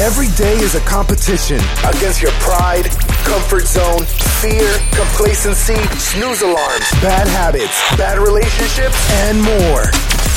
Every day is a competition against your pride, comfort zone, fear, complacency, snooze alarms, bad habits, bad relationships, and more.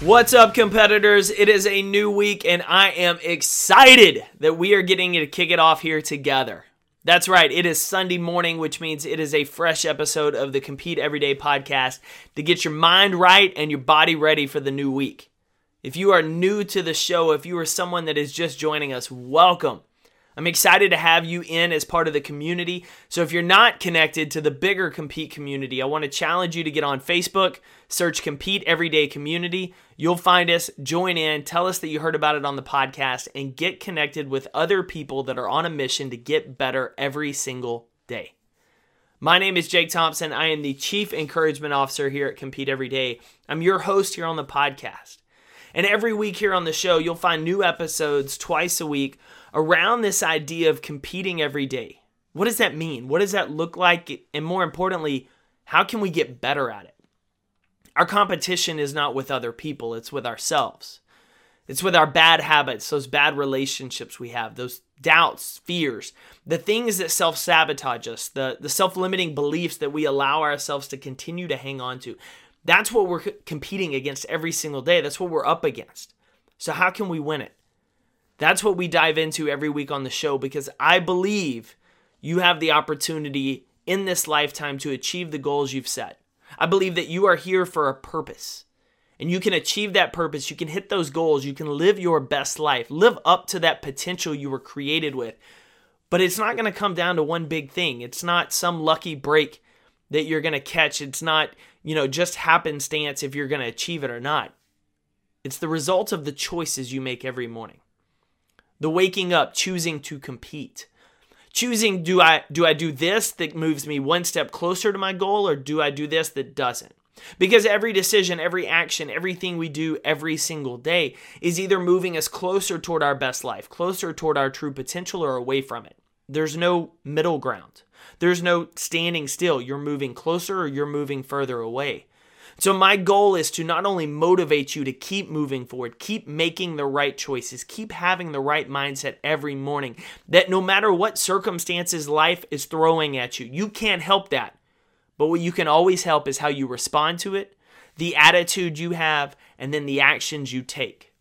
What's up, competitors? It is a new week, and I am excited that we are getting to kick it off here together. That's right, it is Sunday morning, which means it is a fresh episode of the Compete Everyday podcast to get your mind right and your body ready for the new week. If you are new to the show, if you are someone that is just joining us, welcome. I'm excited to have you in as part of the community. So if you're not connected to the bigger Compete community, I want to challenge you to get on Facebook, search Compete Everyday Community. You'll find us, join in, tell us that you heard about it on the podcast, and get connected with other people that are on a mission to get better every single day. My name is Jake Thompson. I am the Chief Encouragement Officer here at Compete Everyday. I'm your host here on the podcast. And every week here on the show, you'll find new episodes twice a week around this idea of competing every day. What does that mean? What does that look like? And more importantly, how can we get better at it? Our competition is not with other people. It's with ourselves. It's with our bad habits, those bad relationships we have, those doubts, fears, the things that self-sabotage us, the self-limiting beliefs that we allow ourselves to continue to hang on to. That's what we're competing against every single day. That's what we're up against. So how can we win it? That's what we dive into every week on the show, because I believe you have the opportunity in this lifetime to achieve the goals you've set. I believe that you are here for a purpose, and you can achieve that purpose. You can hit those goals. You can live your best life, live up to that potential you were created with. But it's not going to come down to one big thing. It's not some lucky break that you're going to catch. It's not, just happenstance if you're going to achieve it or not. It's the result of the choices you make every morning. The waking up, choosing to compete. Choosing, do I do this that moves me one step closer to my goal, or do I do this that doesn't? Because every decision, every action, everything we do every single day is either moving us closer toward our best life, closer toward our true potential, or away from it. There's no middle ground. There's no standing still. You're moving closer or you're moving further away. So my goal is to not only motivate you to keep moving forward, keep making the right choices, keep having the right mindset every morning, that no matter what circumstances life is throwing at you, you can't help that. But what you can always help is how you respond to it, the attitude you have, and then the actions you take.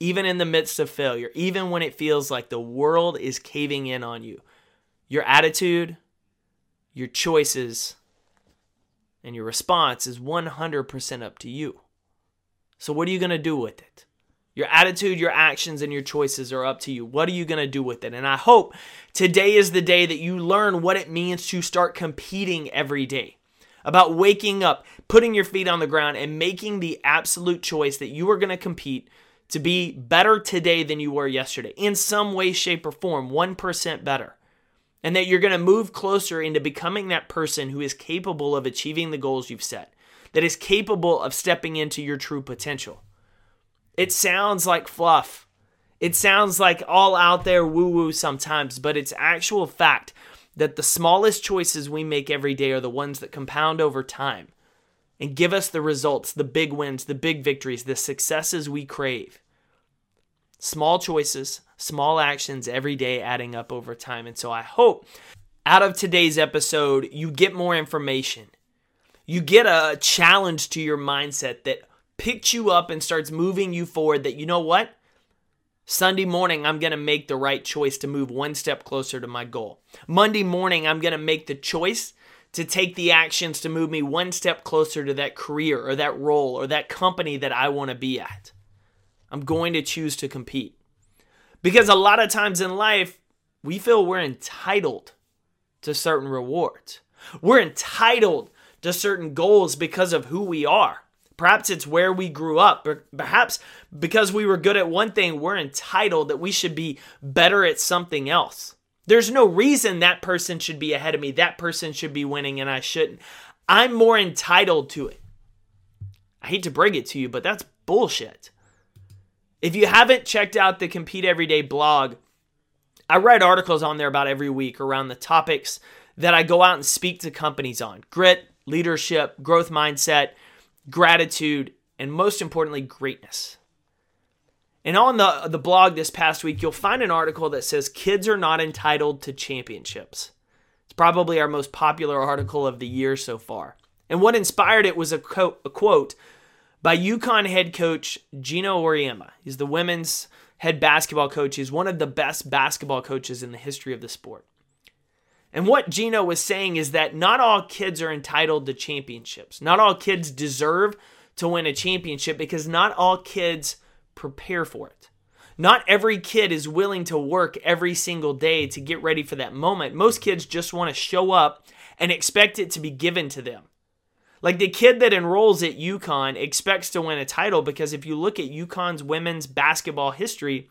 Even in the midst of failure, even when it feels like the world is caving in on you, your attitude, your choices, and your response is 100% up to you. So what are you going to do with it? Your attitude, your actions, and your choices are up to you. What are you going to do with it? And I hope today is the day that you learn what it means to start competing every day. About waking up, putting your feet on the ground, and making the absolute choice that you are going to compete to be better today than you were yesterday. In some way, shape, or form, 1% better. And that you're going to move closer into becoming that person who is capable of achieving the goals you've set, that is capable of stepping into your true potential. It sounds like fluff. It sounds like all out there woo-woo sometimes, but it's actual fact that the smallest choices we make every day are the ones that compound over time and give us the results, the big wins, the big victories, the successes we crave. Small choices, small actions every day adding up over time. And so I hope out of today's episode, you get more information. You get a challenge to your mindset that picks you up and starts moving you forward, that you know what? Sunday morning, I'm going to make the right choice to move one step closer to my goal. Monday morning, I'm going to make the choice to take the actions to move me one step closer to that career or that role or that company that I want to be at. I'm going to choose to compete. Because a lot of times in life, we feel we're entitled to certain rewards. We're entitled to certain goals because of who we are, Perhaps it's where we grew up. Perhaps because we were good at one thing, we're entitled that we should be better at something else. There's no reason that person should be ahead of me. That person should be winning and I shouldn't. I'm more entitled to it. I hate to break it to you, but that's bullshit. If you haven't checked out the Compete Everyday blog, I write articles on there about every week around the topics that I go out and speak to companies on. Grit, leadership, growth mindset, gratitude, and most importantly, greatness. And on the blog this past week, you'll find an article that says, "Kids are not entitled to championships." It's probably our most popular article of the year so far. And what inspired it was a quote by UConn head coach Gino Auriemma. He's the women's head basketball coach. He's one of the best basketball coaches in the history of the sport. And what Gino was saying is that not all kids are entitled to championships. Not all kids deserve to win a championship because not all kids prepare for it. Not every kid is willing to work every single day to get ready for that moment. Most kids just want to show up and expect it to be given to them. Like the kid that enrolls at UConn expects to win a title because if you look at UConn's women's basketball history,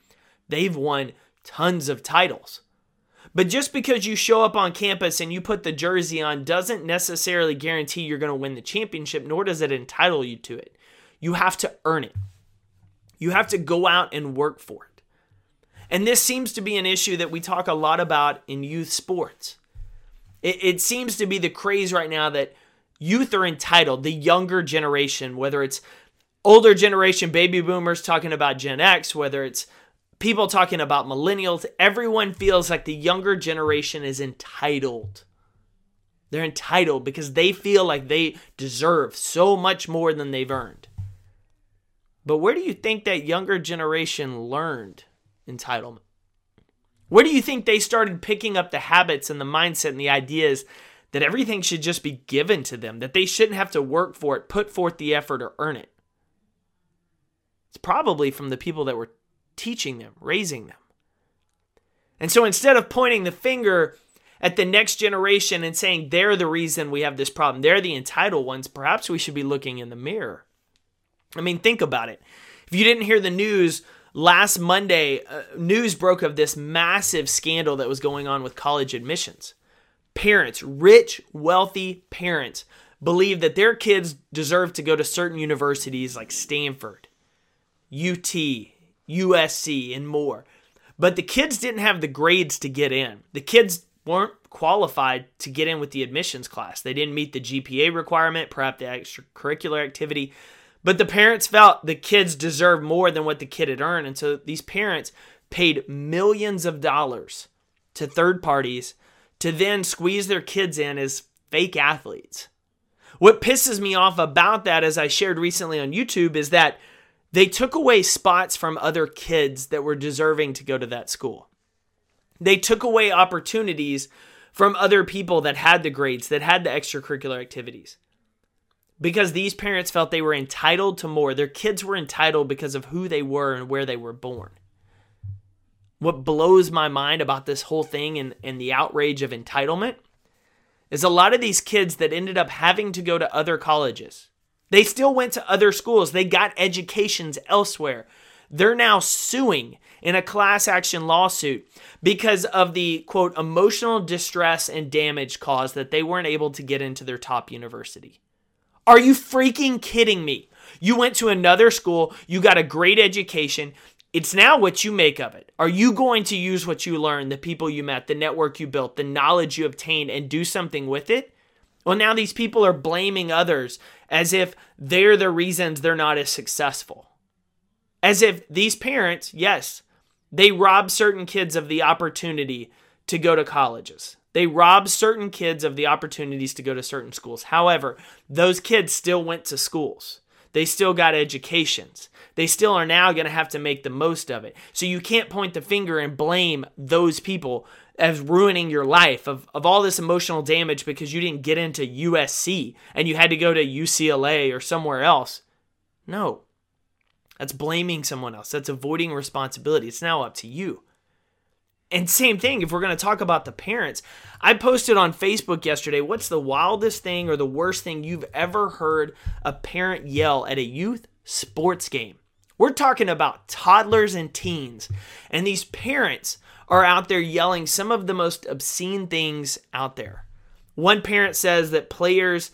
they've won tons of titles. But just because you show up on campus and you put the jersey on doesn't necessarily guarantee you're going to win the championship, nor does it entitle you to it. You have to earn it. You have to go out and work for it. And this seems to be an issue that we talk a lot about in youth sports. It seems to be the craze right now that youth are entitled, the younger generation, whether it's older generation baby boomers talking about Gen X, whether it's people talking about millennials, everyone feels like the younger generation is entitled. They're entitled because they feel like they deserve so much more than they've earned. But where do you think that younger generation learned entitlement? Where do you think they started picking up the habits and the mindset and the ideas that everything should just be given to them, that they shouldn't have to work for it, put forth the effort, or earn it? It's probably from the people that were teaching them, raising them. And so instead of pointing the finger at the next generation and saying they're the reason we have this problem, they're the entitled ones, perhaps we should be looking in the mirror. I mean, think about it. If you didn't hear the news, last Monday, news broke of this massive scandal that was going on with college admissions. Parents, rich, wealthy parents, believe that their kids deserve to go to certain universities like Stanford, UT, USC, and more. But the kids didn't have the grades to get in. The kids weren't qualified to get in with the admissions class. They didn't meet the GPA requirement, perhaps the extracurricular activity. But the parents felt the kids deserved more than what the kid had earned. And so these parents paid millions of dollars to third parties to then squeeze their kids in as fake athletes. What pisses me off about that, as I shared recently on YouTube, is that they took away spots from other kids that were deserving to go to that school. They took away opportunities from other people that had the grades, that had the extracurricular activities. Because these parents felt they were entitled to more. Their kids were entitled because of who they were and where they were born. What blows my mind about this whole thing and the outrage of entitlement is a lot of these kids that ended up having to go to other colleges. They still went to other schools. They got educations elsewhere. They're now suing in a class action lawsuit because of the, quote, emotional distress and damage caused that they weren't able to get into their top university. Are you freaking kidding me? You went to another school. You got a great education. It's now what you make of it. Are you going to use what you learned, the people you met, the network you built, the knowledge you obtained, and do something with it? Well, now these people are blaming others as if they're the reasons they're not as successful. As if these parents, yes, they rob certain kids of the opportunity to go to colleges. They robbed certain kids of the opportunities to go to certain schools. However, those kids still went to schools. They still got educations. They still are now going to have to make the most of it. So you can't point the finger and blame those people as ruining your life of all this emotional damage because you didn't get into USC and you had to go to UCLA or somewhere else. No, that's blaming someone else. That's avoiding responsibility. It's now up to you. And same thing, if we're going to talk about the parents, I posted on Facebook yesterday, what's the wildest thing or the worst thing you've ever heard a parent yell at a youth sports game? We're talking about toddlers and teens, and these parents are out there yelling some of the most obscene things out there. One parent says that players,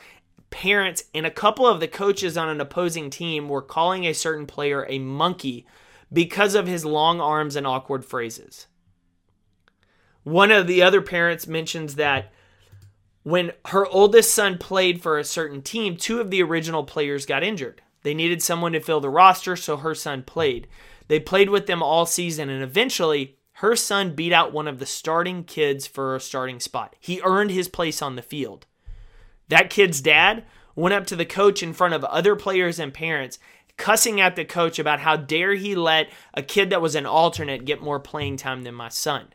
parents, and a couple of the coaches on an opposing team were calling a certain player a monkey because of his long arms and awkward phrases. One of the other parents mentions that when her oldest son played for a certain team, two of the original players got injured. They needed someone to fill the roster, so her son played. They played with them all season, and eventually her son beat out one of the starting kids for a starting spot. He earned his place on the field. That kid's dad went up to the coach in front of other players and parents, cussing at the coach about how dare he let a kid that was an alternate get more playing time than my son.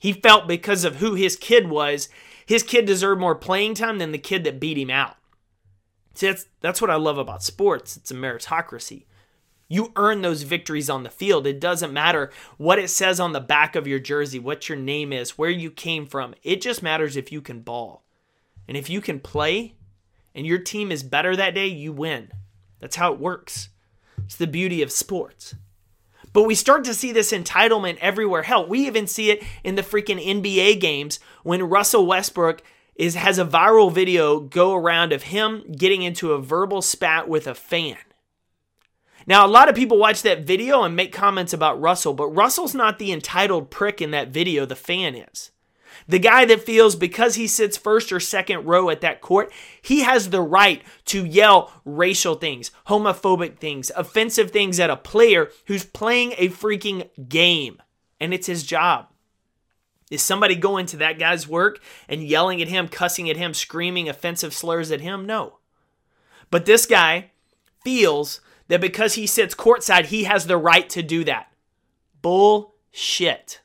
He felt because of who his kid was, his kid deserved more playing time than the kid that beat him out. See, that's what I love about sports. It's a meritocracy. You earn those victories on the field. It doesn't matter what it says on the back of your jersey, what your name is, where you came from. It just matters if you can ball. And if you can play and your team is better that day, you win. That's how it works. It's the beauty of sports. But we start to see this entitlement everywhere. Hell, we even see it in the freaking NBA games when Russell Westbrook has a viral video go around of him getting into a verbal spat with a fan. Now, a lot of people watch that video and make comments about Russell, but Russell's not the entitled prick in that video, the fan is. The guy that feels because he sits first or second row at that court, he has the right to yell racial things, homophobic things, offensive things at a player who's playing a freaking game, and it's his job. Is somebody going to that guy's work and yelling at him, cussing at him, screaming offensive slurs at him? No. But this guy feels that because he sits courtside, he has the right to do that. Bullshit.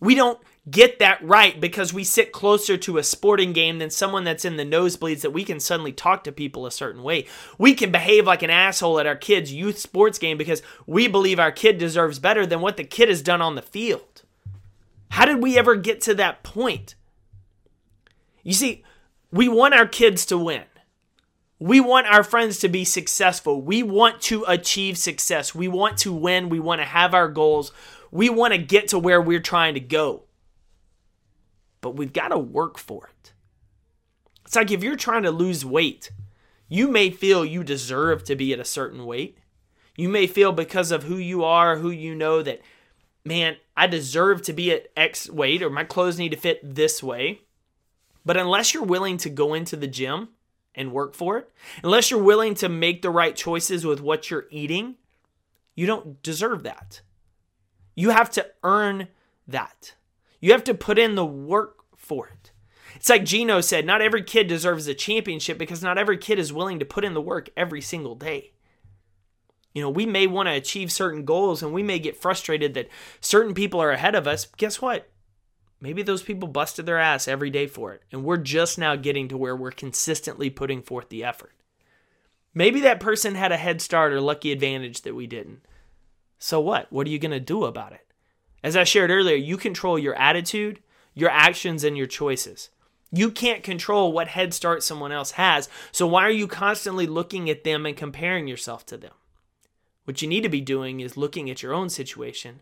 We don't get that right because we sit closer to a sporting game than someone that's in the nosebleeds that we can suddenly talk to people a certain way. We can behave like an asshole at our kid's youth sports game because we believe our kid deserves better than what the kid has done on the field. How did we ever get to that point? You see, we want our kids to win. We want our friends to be successful. We want to achieve success. We want to win. We want to have our goals. We want to get to where we're trying to go. But we've got to work for it. It's like if you're trying to lose weight, you may feel you deserve to be at a certain weight. You may feel because of who you are, who you know that, man, I deserve to be at X weight or my clothes need to fit this way. But unless you're willing to go into the gym and work for it, unless you're willing to make the right choices with what you're eating, you don't deserve that. You have to earn that. You have to put in the work for it. It's like Gino said, not every kid deserves a championship because not every kid is willing to put in the work every single day. You know, we may want to achieve certain goals and we may get frustrated that certain people are ahead of us. Guess what? Maybe those people busted their ass every day for it. And we're just now getting to where we're consistently putting forth the effort. Maybe that person had a head start or lucky advantage that we didn't. So what? What are you going to do about it? As I shared earlier, you control your attitude, your actions, and your choices. You can't control what head start someone else has. So why are you constantly looking at them and comparing yourself to them? What you need to be doing is looking at your own situation,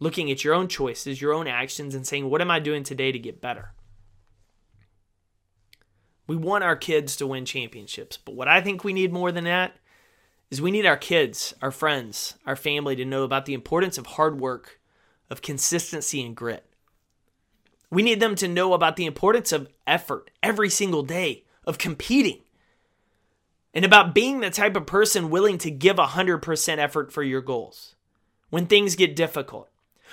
looking at your own choices, your own actions, and saying, what am I doing today to get better? We want our kids to win championships, but what I think we need more than that is we need our kids, our friends, our family to know about the importance of hard work, of consistency and grit. We need them to know about the importance of effort every single day, of competing. And about being the type of person willing to give 100% effort for your goals. When things get difficult.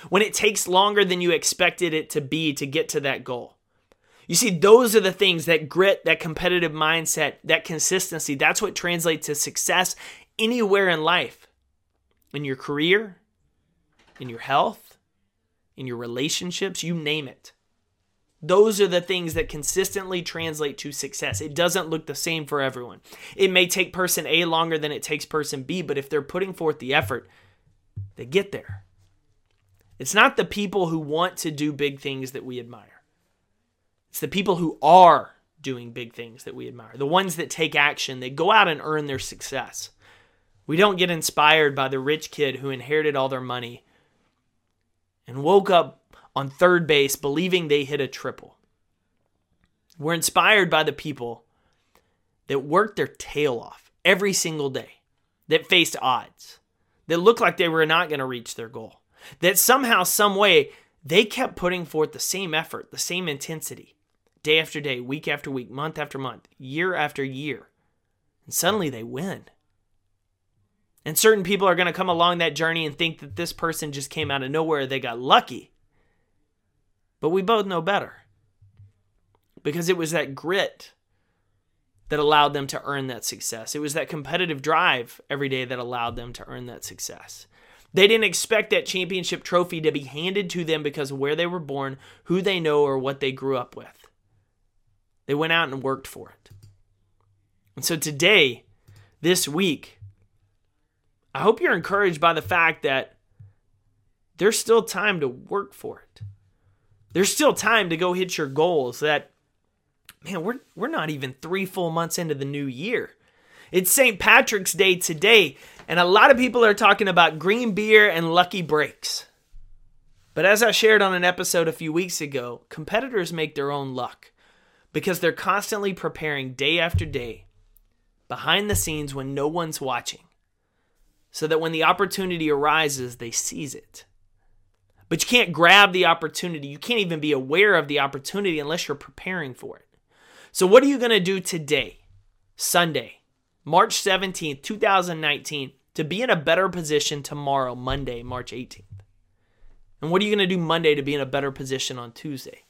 When it takes longer than you expected it to be to get to that goal. You see, those are the things, that grit, that competitive mindset, that consistency. That's what translates to success anywhere in life. In your career, in your health, in your relationships, you name it. Those are the things that consistently translate to success. It doesn't look the same for everyone. It may take person A longer than it takes person B, but if they're putting forth the effort, they get there. It's not the people who want to do big things that we admire. It's the people who are doing big things that we admire. The ones that take action, that go out and earn their success. We don't get inspired by the rich kid who inherited all their money and woke up on third base believing they hit a triple. We're inspired by the people that worked their tail off every single day, that faced odds, that looked like they were not going to reach their goal, that somehow, some way, they kept putting forth the same effort, the same intensity, day after day, week after week, month after month, year after year, and suddenly they win. And certain people are going to come along that journey and think that this person just came out of nowhere, they got lucky. But we both know better. Because it was that grit that allowed them to earn that success. It was that competitive drive every day that allowed them to earn that success. They didn't expect that championship trophy to be handed to them because of where they were born, who they know, or what they grew up with. They went out and worked for it. And so today, this week, I hope you're encouraged by the fact that there's still time to work for it. There's still time to go hit your goals. That, man, we're not even 3 full months into the new year. It's St. Patrick's Day today, and a lot of people are talking about green beer and lucky breaks. But as I shared on an episode a few weeks ago, competitors make their own luck because they're constantly preparing day after day behind the scenes when no one's watching, so that when the opportunity arises, they seize it. But you can't grab the opportunity. You can't even be aware of the opportunity unless you're preparing for it. So what are you going to do today, Sunday, March 17th, 2019, to be in a better position tomorrow, Monday, March 18th? And what are you going to do Monday to be in a better position on Tuesday?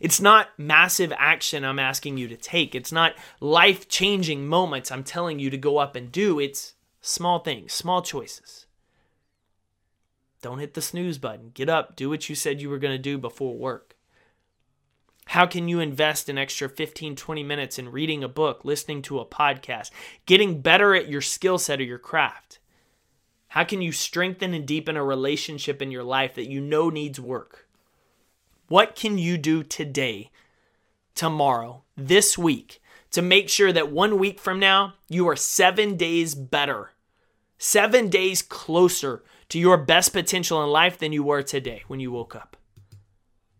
It's not massive action I'm asking you to take. It's not life-changing moments I'm telling you to go up and do. It's small things, small choices. Don't hit the snooze button. Get up. Do what you said you were going to do before work. How can you invest an extra 15, 20 minutes in reading a book, listening to a podcast, getting better at your skill set or your craft? How can you strengthen and deepen a relationship in your life that you know needs work? What can you do today, tomorrow, this week, to make sure that 1 week from now, you are 7 days better, 7 days closer to your best potential in life than you were today when you woke up?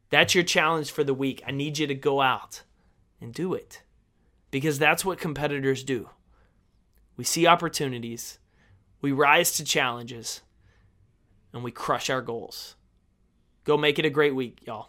That's your challenge for the week. I need you to go out and do it, because that's what competitors do. We see opportunities, we rise to challenges, and we crush our goals. Go make it a great week, y'all.